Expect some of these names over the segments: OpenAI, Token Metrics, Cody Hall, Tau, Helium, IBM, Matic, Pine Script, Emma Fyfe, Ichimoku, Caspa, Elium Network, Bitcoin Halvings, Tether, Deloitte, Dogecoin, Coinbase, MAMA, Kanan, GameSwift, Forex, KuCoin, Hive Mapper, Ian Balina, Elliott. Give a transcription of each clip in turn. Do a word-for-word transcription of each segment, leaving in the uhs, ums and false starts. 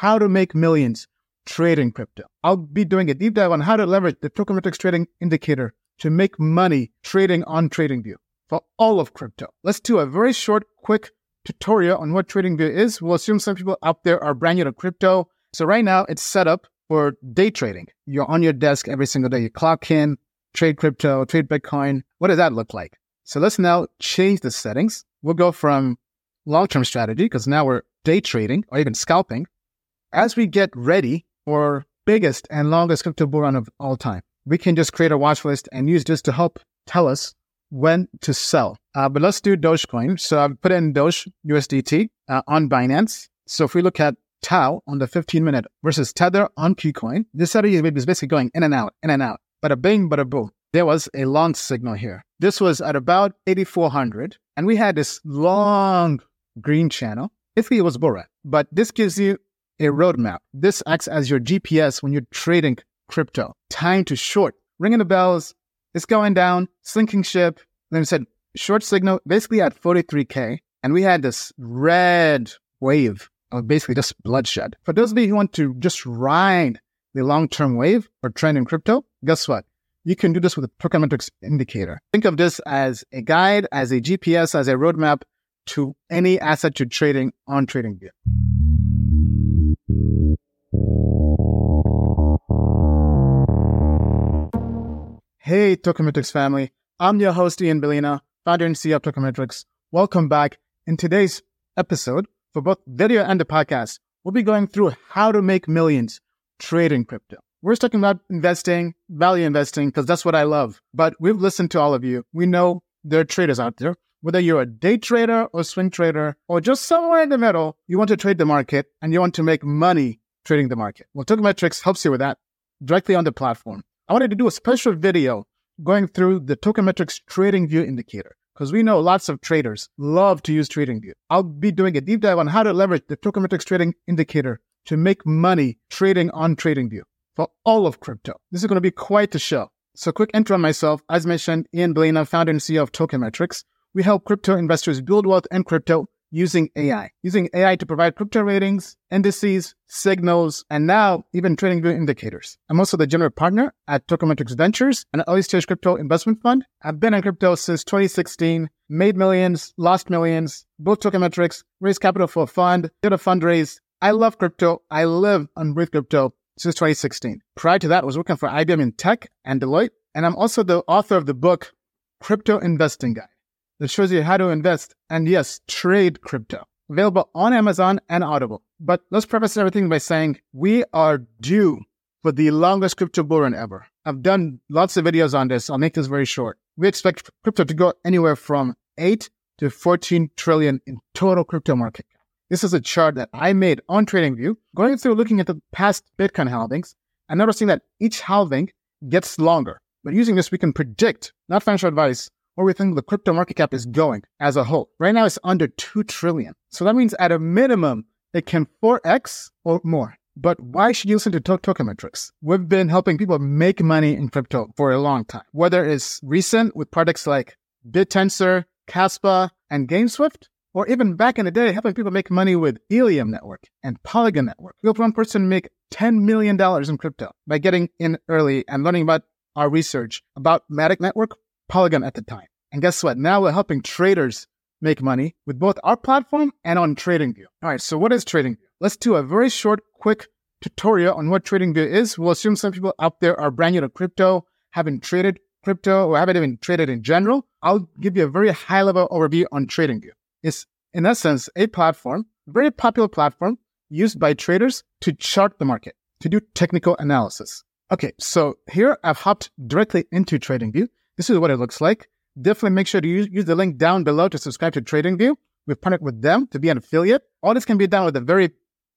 how to make millions trading crypto. I'll be doing a deep dive on how to leverage the Token Metrics trading indicator to make money trading on TradingView for all of crypto. Let's do a very short, quick tutorial on what TradingView is. We'll assume some people out there are brand new to crypto. So right now it's set up for day trading. You're on your desk every single day. You clock in, trade crypto, trade Bitcoin. What does that look like? So let's now change the settings. We'll go from long-term strategy, because now we're day trading or even scalping, as we get ready for biggest and longest crypto bull run of all time. We can just create a watch list and use this to help tell us when to sell. Uh, but let's do Dogecoin. So I've put in Doge U S D T uh, on Binance. So if we look at Tau on the fifteen minute versus Tether on KuCoin, this strategy is basically going in and out, in and out. Bada bing, bada boom. There was a long signal here. This was at about eighty-four hundred, and we had this long green channel. Basically, it was bull run, but this gives you a roadmap. This acts as your G P S when you're trading crypto. Time to short. Ringing the bells. It's going down. Sinking ship. Then we said short signal, basically at forty-three K, and we had this red wave of basically just bloodshed. For those of you who want to just ride the long-term wave or trend in crypto, guess what? You can do this with a Token Metrics indicator. Think of this as a guide, as a G P S, as a roadmap to any asset you're trading on TradingView. Hey, Token Metrics family. I'm your host, Ian Balina, founder and C E O of Token Metrics. Welcome back. In today's episode, for both video and the podcast, we'll be going through how to make millions trading crypto. We're talking about investing, value investing, because that's what I love. But we've listened to all of you. We know there are traders out there. Whether you're a day trader or swing trader or just somewhere in the middle, you want to trade the market and you want to make money trading the market. Well, Token Metrics helps you with that directly on the platform. I wanted to do a special video going through the Token Metrics TradingView indicator, because we know lots of traders love to use TradingView. I'll be doing a deep dive on how to leverage the Token Metrics trading indicator to make money trading on TradingView for all of crypto. This is going to be quite the show. So quick intro on myself. As mentioned, Ian Balina, founder and C E O of Token Metrics. We help crypto investors build wealth in crypto using A I. Using A I to provide crypto ratings, indices, signals, and now even TradingView indicators. I'm also the general partner at Token Metrics Ventures, an early-stage crypto investment fund. I've been in crypto since twenty sixteen, made millions, lost millions, built Token Metrics, raised capital for a fund, did a fundraise. I love crypto. I live and breathe crypto since twenty sixteen. Prior to that, I was working for I B M in tech and Deloitte, and I'm also the author of the book, Crypto Investing Guide, that shows you how to invest and, yes, trade crypto. Available on Amazon and Audible. But let's preface everything by saying we are due for the longest crypto bull run ever. I've done lots of videos on this. I'll make this very short. We expect crypto to go anywhere from eight to fourteen trillion in total crypto market. This is a chart that I made on TradingView, going through looking at the past Bitcoin halvings and noticing that each halving gets longer. But using this, we can predict, not financial advice, where we think the crypto market cap is going as a whole. Right now, it's under two trillion. So that means at a minimum, it can four X or more. But why should you listen to Token Metrics? We've been helping people make money in crypto for a long time, whether it's recent with products like BitTensor, Caspa, and GameSwift, or even back in the day, helping people make money with Elium Network and Polygon Network. We helped one person make ten million dollars in crypto by getting in early and learning about our research about Matic Network, Polygon at the time. And guess what? Now we're helping traders make money with both our platform and on TradingView. All right, so what is TradingView? Let's do a very short, quick tutorial on what TradingView is. We'll assume some people out there are brand new to crypto, haven't traded crypto, or haven't even traded in general. I'll give you a very high-level overview on TradingView. It's, in essence, a platform, a very popular platform used by traders to chart the market, to do technical analysis. Okay, so here I've hopped directly into TradingView. This is what it looks like. Definitely make sure to use, use the link down below to subscribe to TradingView. We've partnered with them to be an affiliate. All this can be done with a very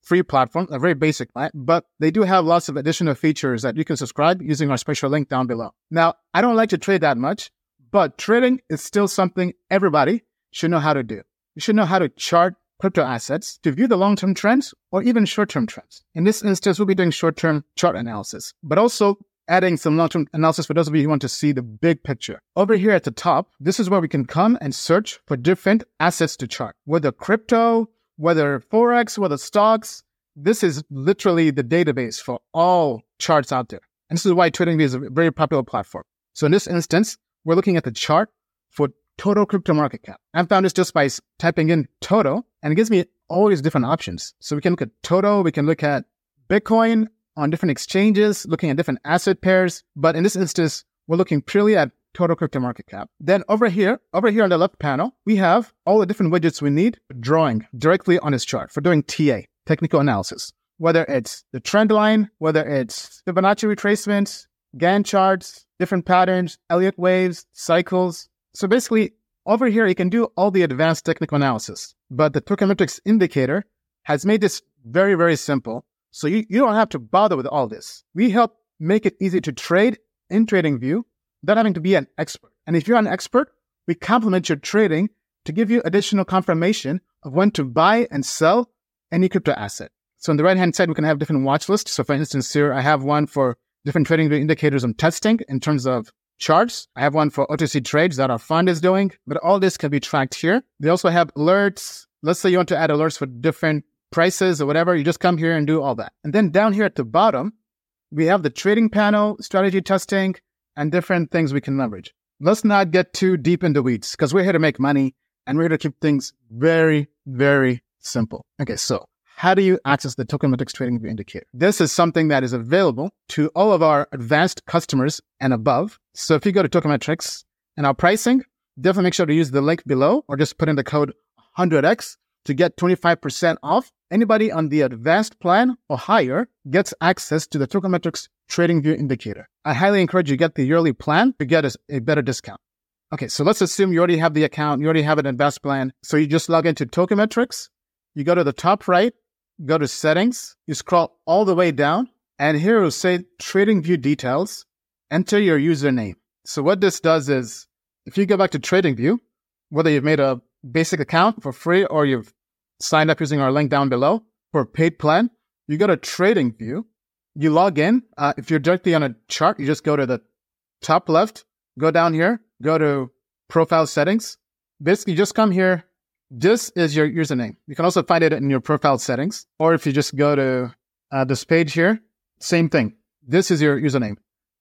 free platform, a very basic plan, but they do have lots of additional features that you can subscribe using our special link down below. Now, I don't like to trade that much, but trading is still something everybody should know how to do. You should know how to chart crypto assets to view the long-term trends or even short-term trends. In this instance, we'll be doing short-term chart analysis, but also adding some long-term analysis for those of you who want to see the big picture. Over here at the top, this is where we can come and search for different assets to chart, whether crypto, whether Forex, whether stocks, this is literally the database for all charts out there. And this is why TradingView is a very popular platform. So in this instance, we're looking at the chart for total crypto market cap. I found this just by typing in total, and it gives me all these different options. So we can look at total, we can look at Bitcoin on different exchanges, looking at different asset pairs. But in this instance, we're looking purely at total crypto market cap. Then over here, over here on the left panel, we have all the different widgets we need for drawing directly on this chart for doing T A, technical analysis. Whether it's the trend line, whether it's Fibonacci retracements, Gantt charts, different patterns, Elliott waves, cycles. So basically, over here, you can do all the advanced technical analysis. But the Token Metrics indicator has made this very, very simple. So you, you don't have to bother with all this. We help make it easy to trade in TradingView without having to be an expert. And if you're an expert, we complement your trading to give you additional confirmation of when to buy and sell any crypto asset. So on the right-hand side, we can have different watch lists. So for instance, here I have one for different TradingView indicators I'm testing in terms of charts. I have one for O T C trades that our fund is doing, but all this can be tracked here. They also have alerts. Let's say you want to add alerts for different prices or whatever. You just come here and do all that. And then down here at the bottom, we have the trading panel, strategy testing, and different things we can leverage. Let's not get too deep in the weeds because we're here to make money and we're here to keep things very, very simple. Okay, so how do you access the Token Metrics TradingView indicator? This is something that is available to all of our advanced customers and above. So if you go to Token Metrics and our pricing, definitely make sure to use the link below or just put in the code one hundred X to get twenty-five percent off. Anybody on the advanced plan or higher gets access to the Token Metrics TradingView indicator. I highly encourage you to get the yearly plan to get a, a better discount. Okay, so let's assume you already have the account, you already have an advanced plan. So you just log into Token Metrics, you go to the top right, go to settings, you scroll all the way down, and here it will say TradingView details, enter your username. So what this does is, if you go back to TradingView, whether you've made a basic account for free or you've signed up using our link down below for a paid plan, you go to TradingView, you log in. Uh, if you're directly on a chart, you just go to the top left, go down here, go to profile settings. Basically, just come here. This is your username. You can also find it in your profile settings. Or if you just go to uh, this page here, same thing. This is your username.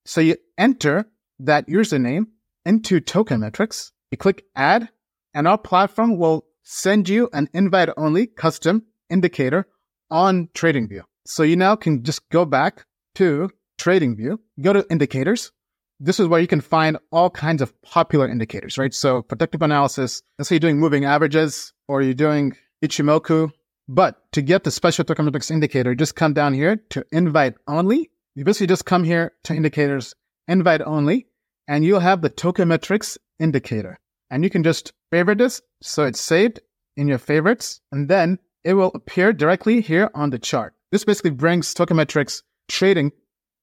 So you enter that username into Token Metrics. You click Add, and our platform will send you an invite-only custom indicator on TradingView. So you now can just go back to TradingView, go to indicators. This is where you can find all kinds of popular indicators, right? So for technical analysis, let's say you're doing moving averages or you're doing Ichimoku. But to get the special Token Metrics indicator, just come down here to invite only. You basically just come here to indicators, invite only, and you'll have the Token Metrics indicator. And you can just favorite this so it's saved in your favorites, and then it will appear directly here on the chart. This basically brings Token Metrics trading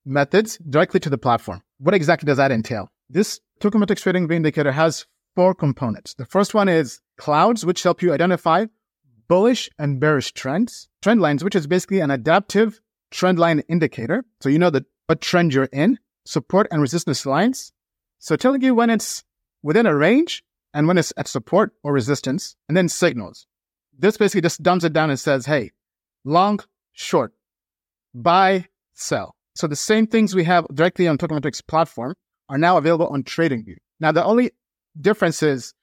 methods directly to the platform. What exactly does that entail? This Token Metrics TradingView indicator has four components. The first one is clouds, which help you identify bullish and bearish trends. Trend lines, which is basically an adaptive trend line indicator. So you know the, what trend you're in. Support and resistance lines. So telling you when it's within a range and when it's at support or resistance. And then signals. This basically just dumps it down and says, hey, long, short, buy, sell. So the same things we have directly on Token Metrics platform are now available on TradingView. Now, the only difference is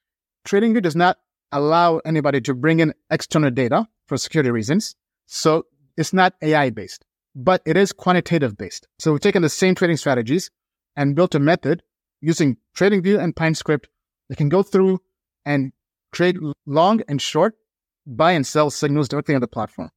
TradingView does not allow anybody to bring in external data for security reasons. So it's not A I-based, but it is quantitative-based. So we've taken the same trading strategies and built a method using TradingView and Pine Script that can go through and trade long and short, buy and sell signals directly on the platform.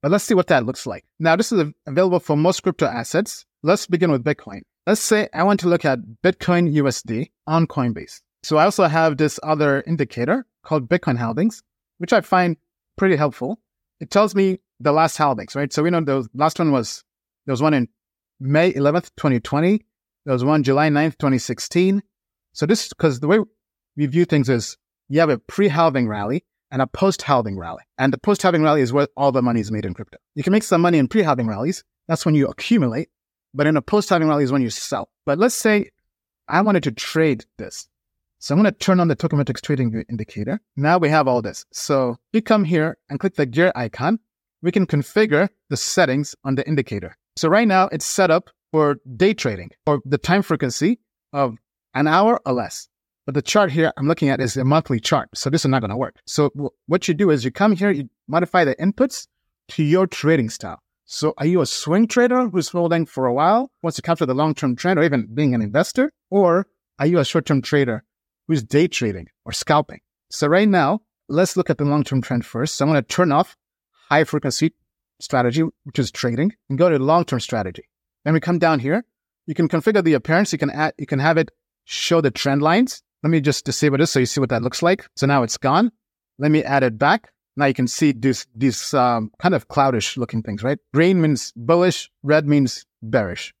But let's see what that looks like. Now, this is available for most crypto assets. Let's begin with Bitcoin. Let's say I want to look at Bitcoin U S D on Coinbase. So I also have this other indicator called Bitcoin Halvings, which I find pretty helpful. It tells me the last halvings, right? So we know the last one was, there was one in May eleventh, twenty twenty. There was one July ninth, twenty sixteen. So this, because the way we view things is you have a pre-halving rally and a post-halving rally. And the post-halving rally is where all the money is made in crypto. You can make some money in pre-halving rallies. That's when you accumulate. But in a post-halving rally is when you sell. But let's say I wanted to trade this. So I'm going to turn on the Token Metrics TradingView indicator. Now we have all this. So you come here and click the gear icon. we can configure the settings on the indicator. So right now it's set up for day trading or the time frequency of an hour or less. But the chart here I'm looking at is a monthly chart. So this is not going to work. So w- what you do is you come here, you modify the inputs to your trading style. So are you a swing trader who's holding for a while, wants to capture the long-term trend or even being an investor? Or are you a short-term trader who's day trading or scalping? So right now, let's look at the long-term trend first. So I'm going to turn off high-frequency strategy, which is trading, and go to long-term strategy. Then we come down here. You can configure the appearance. You can add, you can have it show the trend lines. Let me just disable this so you see what that looks like. So now it's gone. Let me add it back. Now you can see these, these um, kind of cloudish looking things, right? Green means bullish. Red means bearish.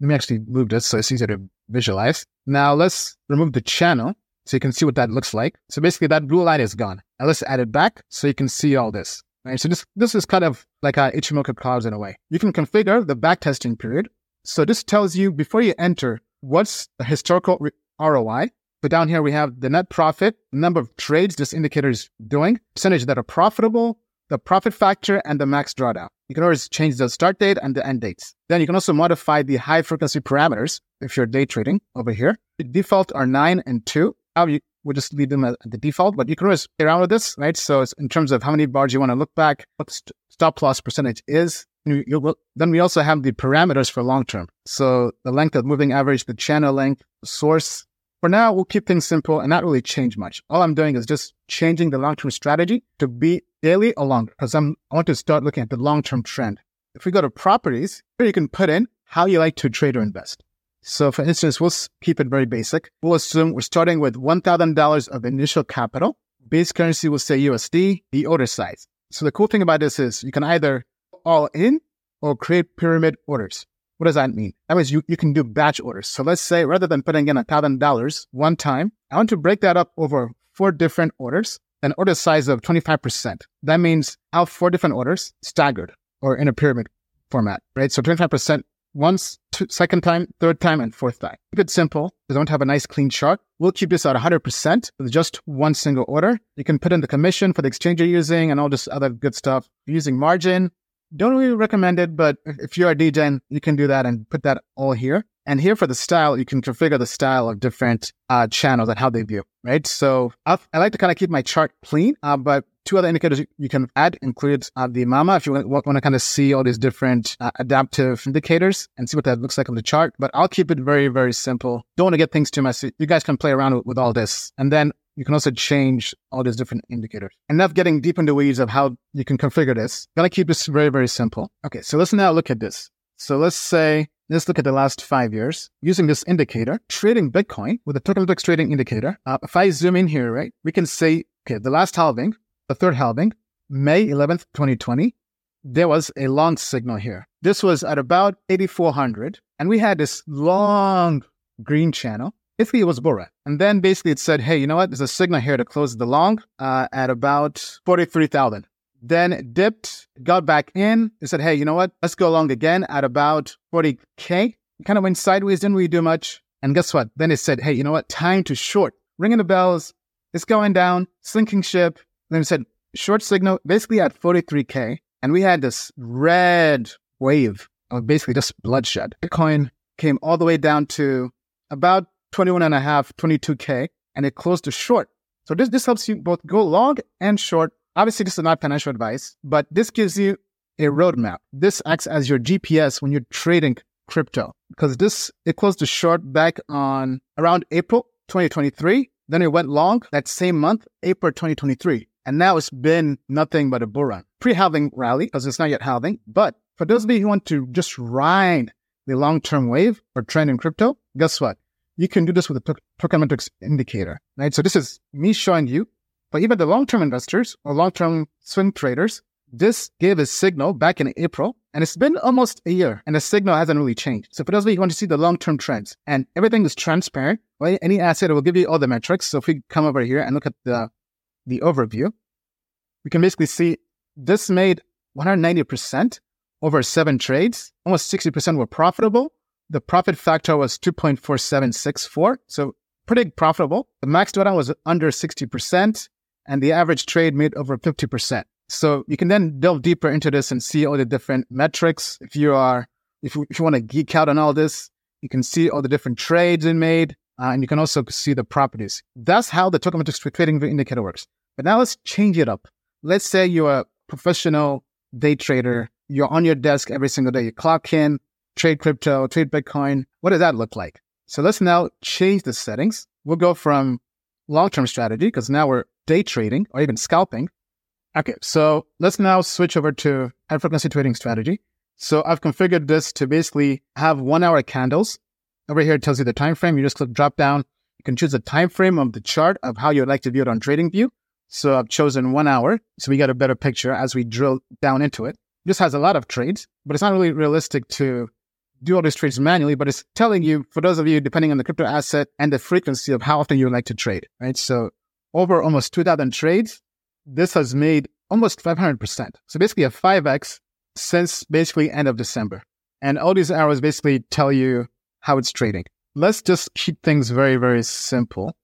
Let me actually move this so it's easier to visualize. Now let's remove the channel so you can see what that looks like. So basically that blue line is gone. Now let's add it back so you can see all this. Right? So this this is kind of like a Ichimoku clouds in a way. You can configure the backtesting period. So this tells you before you enter, what's the historical re- R O I? But down here, we have the net profit, number of trades this indicator is doing, percentage that are profitable, the profit factor, and the max drawdown. You can always change the start date and the end dates. Then you can also modify the high frequency parameters if you're day trading over here. The default are nine and two. We'll just leave them at the default, but you can always play around with this, right? So it's in terms of how many bars you want to look back, what st- stop loss percentage is. You, you will, then we also have the parameters for long term. So the length of moving average, the channel length, source. For now, we'll keep things simple and not really change much. All I'm doing is just changing the long-term strategy to be daily or longer, because I'm, I want to start looking at the long-term trend. If we go to properties, here you can put in how you like to trade or invest. So for instance, we'll keep it very basic. We'll assume we're starting with one thousand dollars of initial capital. Base currency will say U S D, the order size. So the cool thing about this is you can either all in or create pyramid orders. What does that mean? That means you, you can do batch orders. So let's say rather than putting in one thousand dollars one time, I want to break that up over four different orders, an order size of twenty-five percent. That means I have four different orders staggered or in a pyramid format, right? So twenty-five percent once, two, second time, third time, and fourth time. Keep it simple. I don't have a nice clean chart. We'll keep this at one hundred percent with just one single order. You can put in the commission for the exchange you're using and all this other good stuff. You're using margin. Don't really recommend it, but if you're a D J, you can do that and put that all here. And here for the style, you can configure the style of different uh, channels and how they view, right? So I'll, I like to kind of keep my chart clean, uh, but two other indicators you, you can add include uh, the MAMA if you want, want to kind of see all these different uh, adaptive indicators and see what that looks like on the chart. But I'll keep it very, very simple. Don't want to get things too messy. You guys can play around with, with all this. And then you can also change all these different indicators. Enough getting deep into weeds of how you can configure this. Gonna keep this very, very simple. Okay, so let's now look at this. So let's say, let's look at the last five years using this indicator, trading Bitcoin with a Token Metrics trading indicator. Uh, if I zoom in here, right, we can say, okay, the last halving, the third halving, May eleventh, twenty twenty, there was a long signal here. This was at about eighty-four hundred, and we had this long green channel. Basically, it was bull run. And then basically it said, hey, you know what? There's a signal here to close the long uh, at about forty-three thousand. Then it dipped, got back in. It said, hey, you know what? Let's go long again at about forty K. It kind of went sideways, didn't really do much. And guess what? Then it said, hey, you know what? Time to short. Ringing the bells. It's going down. Sinking ship. Then it said, short signal, basically at forty-three K. And we had this red wave of basically just bloodshed. Bitcoin came all the way down to about twenty-one and a half, twenty-two K, and it closed to short. So this, this helps you both go long and short. Obviously, this is not financial advice, but this gives you a roadmap. This acts as your G P S when you're trading crypto, because this, it closed to short back on around April twenty twenty-three. Then it went long that same month, April twenty twenty-three. And now it's been nothing but a bull run. Pre-halving rally, because it's not yet halving. But for those of you who want to just ride the long-term wave or trend in crypto, guess what? You can do this with a Token Metrics indicator, right? So this is me showing you, but even the long-term investors or long-term swing traders, this gave a signal back in April, and it's been almost a year, and the signal hasn't really changed. So for those of you who want to see the long-term trends, and everything is transparent, right? Any asset will give you all the metrics. So if we come over here and look at the, the overview, we can basically see this made one hundred ninety percent over seven trades. Almost sixty percent were profitable. The profit factor was two point four seven six four, so pretty profitable. The max drawdown was under sixty percent, and the average trade made over fifty percent. So you can then delve deeper into this and see all the different metrics. If you are, if you, if you want to geek out on all this, you can see all the different trades being made, uh, and you can also see the properties. That's how the token metrics trading indicator works. But now let's change it up. Let's say you're a professional day trader. You're on your desk every single day. You clock in, trade crypto, trade Bitcoin. What does that look like? So let's now change the settings. We'll go from long-term strategy, because now we're day trading or even scalping. Okay, so let's now switch over to high-frequency trading strategy. So I've configured this to basically have one-hour candles. Over here, it tells you the time frame. You just click drop down. You can choose the time frame of the chart of how you'd like to view it on TradingView. So I've chosen one hour, so we get a better picture as we drill down into it. This has a lot of trades, but it's not really realistic to do all these trades manually, but it's telling you, for those of you, depending on the crypto asset and the frequency of how often you like to trade, right? So over almost two thousand trades, this has made almost five hundred percent. So basically a five X since basically end of December. And all these arrows basically tell you how it's trading. Let's just keep things very, very simple,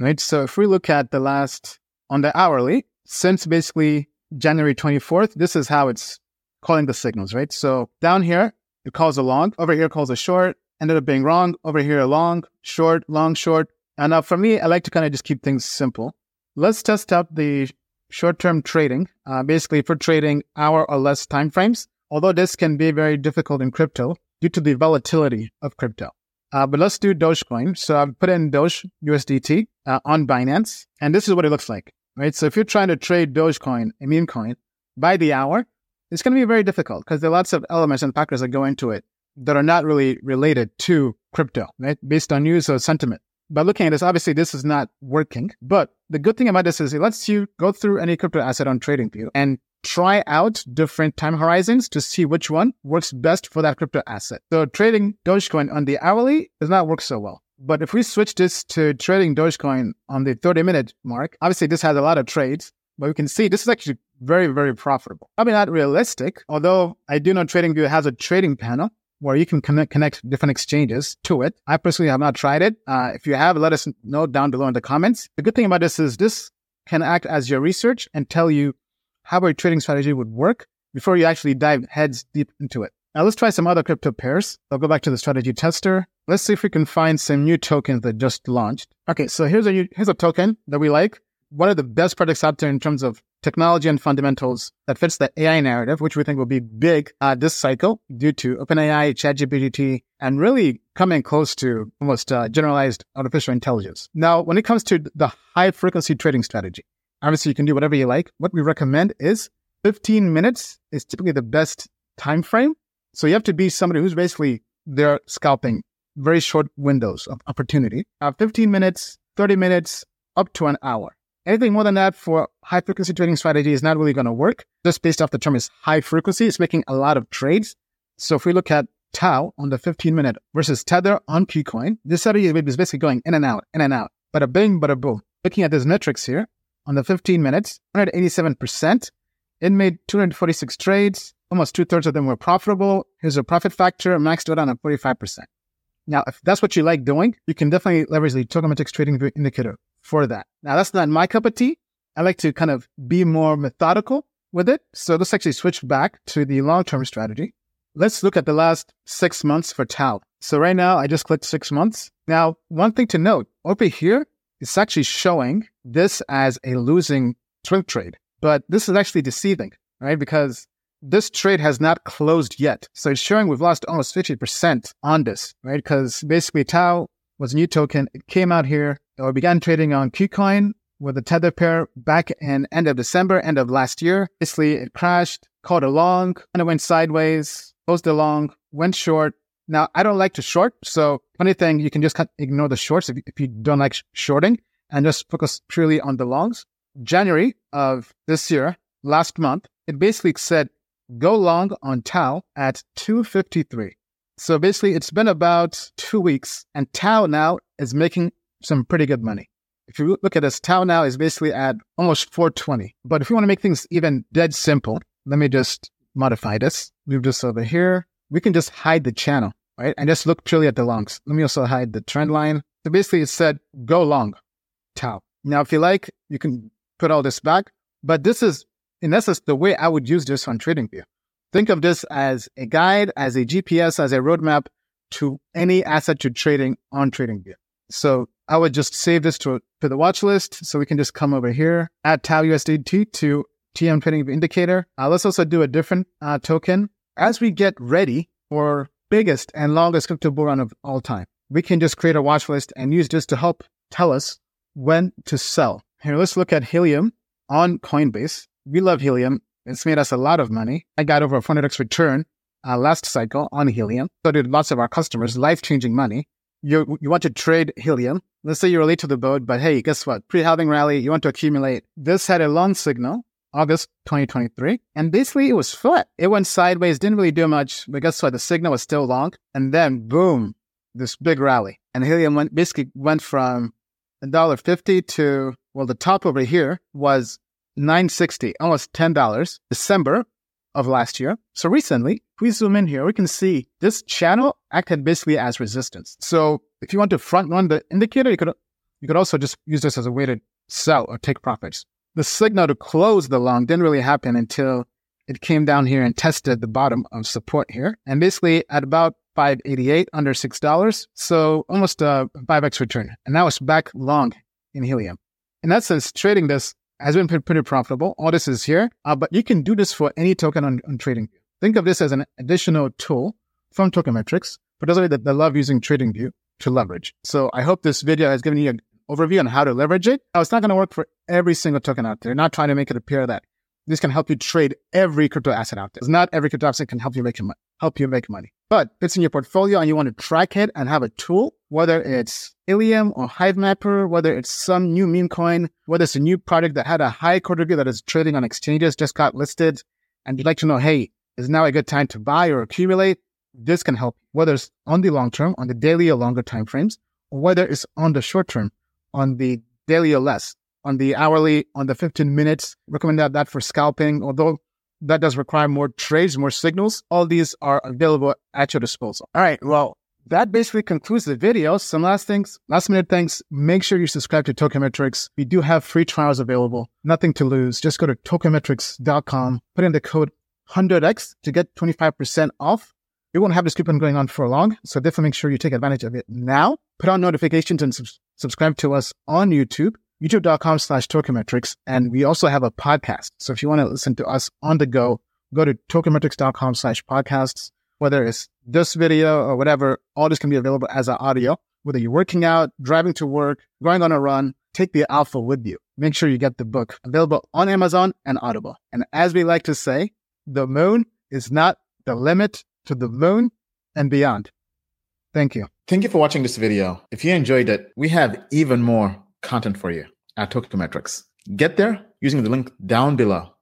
right? So if we look at the last, on the hourly, since basically January twenty-fourth, this is how it's calling the signals, right? So down here, it calls a long, over here calls a short, ended up being wrong, over here a long, short, long, short. And now for me, I like to kind of just keep things simple. Let's test out the short-term trading, uh, basically for trading hour or less timeframes, although this can be very difficult in crypto due to the volatility of crypto. Uh, but let's do Dogecoin. So I've put in Doge U S D T uh, on Binance, and this is what it looks like, right? So if you're trying to trade Dogecoin, a meme coin, by the hour, it's going to be very difficult because there are lots of elements and factors that go into it that are not really related to crypto, right? Based on news or sentiment. By looking at this, obviously this is not working. But the good thing about this is it lets you go through any crypto asset on TradingView and try out different time horizons to see which one works best for that crypto asset. So trading Dogecoin on the hourly does not work so well. But if we switch this to trading Dogecoin on the thirty minute mark, obviously this has a lot of trades, but we can see this is actually very, very profitable. Probably not realistic, although I do know TradingView has a trading panel where you can connect, connect different exchanges to it. I personally have not tried it. Uh, if you have, let us know down below in the comments. The good thing about this is this can act as your research and tell you how a trading strategy would work before you actually dive heads deep into it. Now let's try some other crypto pairs. I'll go back to the strategy tester. Let's see if we can find some new tokens that just launched. Okay, so here's a here's a token that we like. One of the best projects out there in terms of technology and fundamentals that fits the A I narrative, which we think will be big uh, this cycle due to OpenAI, ChatGPT, and really coming close to almost uh, generalized artificial intelligence. Now, when it comes to the high-frequency trading strategy, obviously you can do whatever you like. What we recommend is fifteen minutes is typically the best time frame. So you have to be somebody who's basically they're scalping very short windows of opportunity. Uh, fifteen minutes, thirty minutes, up to an hour. Anything more than that for high-frequency trading strategy is not really going to work. Just based off the term is high frequency. It's making a lot of trades. So if we look at Tau on the fifteen minute versus Tether on KuCoin, this strategy is basically going in and out, in and out. Bada bing, bada boom. Looking at these metrics here on the fifteen minutes, one hundred eighty-seven percent. It made two hundred forty-six trades. Almost two-thirds of them were profitable. Here's a profit factor, maxed out on a forty-five percent. Now, if that's what you like doing, you can definitely leverage the token metrics trading indicator for that. Now, that's not my cup of tea. I like to kind of be more methodical with it. So let's actually switch back to the long-term strategy. Let's look at the last six months for Tau. So right now, I just clicked six months. Now, one thing to note, over here, it's actually showing this as a losing swing trade. But this is actually deceiving, right? Because this trade has not closed yet. So it's showing we've lost almost fifty percent on this, right? Because basically Tau was a new token. It came out here. We began trading on KuCoin with a Tether pair back in end of December, end of last year. Basically, it crashed, caught a long, kind of went sideways, closed a long, went short. Now, I don't like to short. So funny thing, you can just ignore the shorts if you don't like shorting and just focus purely on the longs. January of this year, last month, it basically said, go long on Tau at two fifty-three. So basically, it's been about two weeks, and Tau now is making some pretty good money. If you look at this, Tau now is basically at almost four twenty. But if you want to make things even dead simple, let me just modify this. Move this over here. We can just hide the channel, right? And just look purely at the longs. Let me also hide the trend line. So basically, it said, go long Tau. Now, if you like, you can put all this back. But this is in essence, the way I would use this on TradingView. Think of this as a guide, as a G P S, as a roadmap to any asset you're trading on TradingView. So I would just save this to, to the watch list. So we can just come over here, add Tau U S D T to T M TradingView indicator. Uh, let's also do a different uh, token. As we get ready for biggest and longest crypto bull run of all time, we can just create a watch list and use this to help tell us when to sell. Here, let's look at Helium on Coinbase. We love Helium. It's made us a lot of money. I got over a four hundred x return uh, last cycle on Helium. So did lots of our customers, life-changing money. You you want to trade Helium. Let's say you're late to the boat, but hey, guess what? Pre-halving rally, you want to accumulate. This had a long signal, August twenty twenty-three, and basically it was flat. It went sideways, didn't really do much, but guess what? The signal was still long, and then boom, this big rally. And Helium went, basically went from one dollar fifty to, well, the top over here was nine sixty, almost ten dollars, December of last year. So recently, if we zoom in here, we can see this channel acted basically as resistance. So if you want to front run the indicator, you could you could also just use this as a way to sell or take profits. The signal to close the long didn't really happen until it came down here and tested the bottom of support here. And basically at about five eighty-eight, under six dollars, so almost a five x return. And now it's back long in Helium. In essence, trading this has been pretty profitable. All this is here, uh, but you can do this for any token on, on TradingView. Think of this as an additional tool from Token Metrics for those of you that, that love using TradingView to leverage. So I hope this video has given you an overview on how to leverage it. Now, it's not going to work for every single token out there. Not trying to make it appear that this can help you trade every crypto asset out there. It's not every crypto asset can help you make money. Help you make money. But if it's in your portfolio and you want to track it and have a tool, whether it's Elium or Hive Mapper, whether it's some new meme coin, whether it's a new product that had a high code review that is trading on exchanges, just got listed, and you'd like to know, hey, is now a good time to buy or accumulate? This can help, whether it's on the long term, on the daily or longer time frames, or whether it's on the short term, on the daily or less, on the hourly, on the fifteen minutes. Recommend that, that for scalping, although that does require more trades, more signals. All these are available at your disposal. All right, well, that basically concludes the video. Some last things, last minute things. Make sure you subscribe to Token Metrics. We do have free trials available. Nothing to lose. Just go to token metrics dot com, put in the code one hundred x to get twenty-five percent off. We won't have this coupon going on for long, so definitely make sure you take advantage of it now. Put on notifications and sub- subscribe to us on YouTube. youtube dot com slash token metrics, and we also have a podcast. So if you want to listen to us on the go, go to token metrics dot com slash podcasts. Whether it's this video or whatever, all this can be available as an audio. Whether you're working out, driving to work, going on a run, take the alpha with you. Make sure you get the book, available on Amazon and Audible. And as we like to say, the moon is not the limit, to the moon and beyond. Thank you. Thank you for watching this video. If you enjoyed it, we have even more content for you at Token Metrics. Get there using the link down below.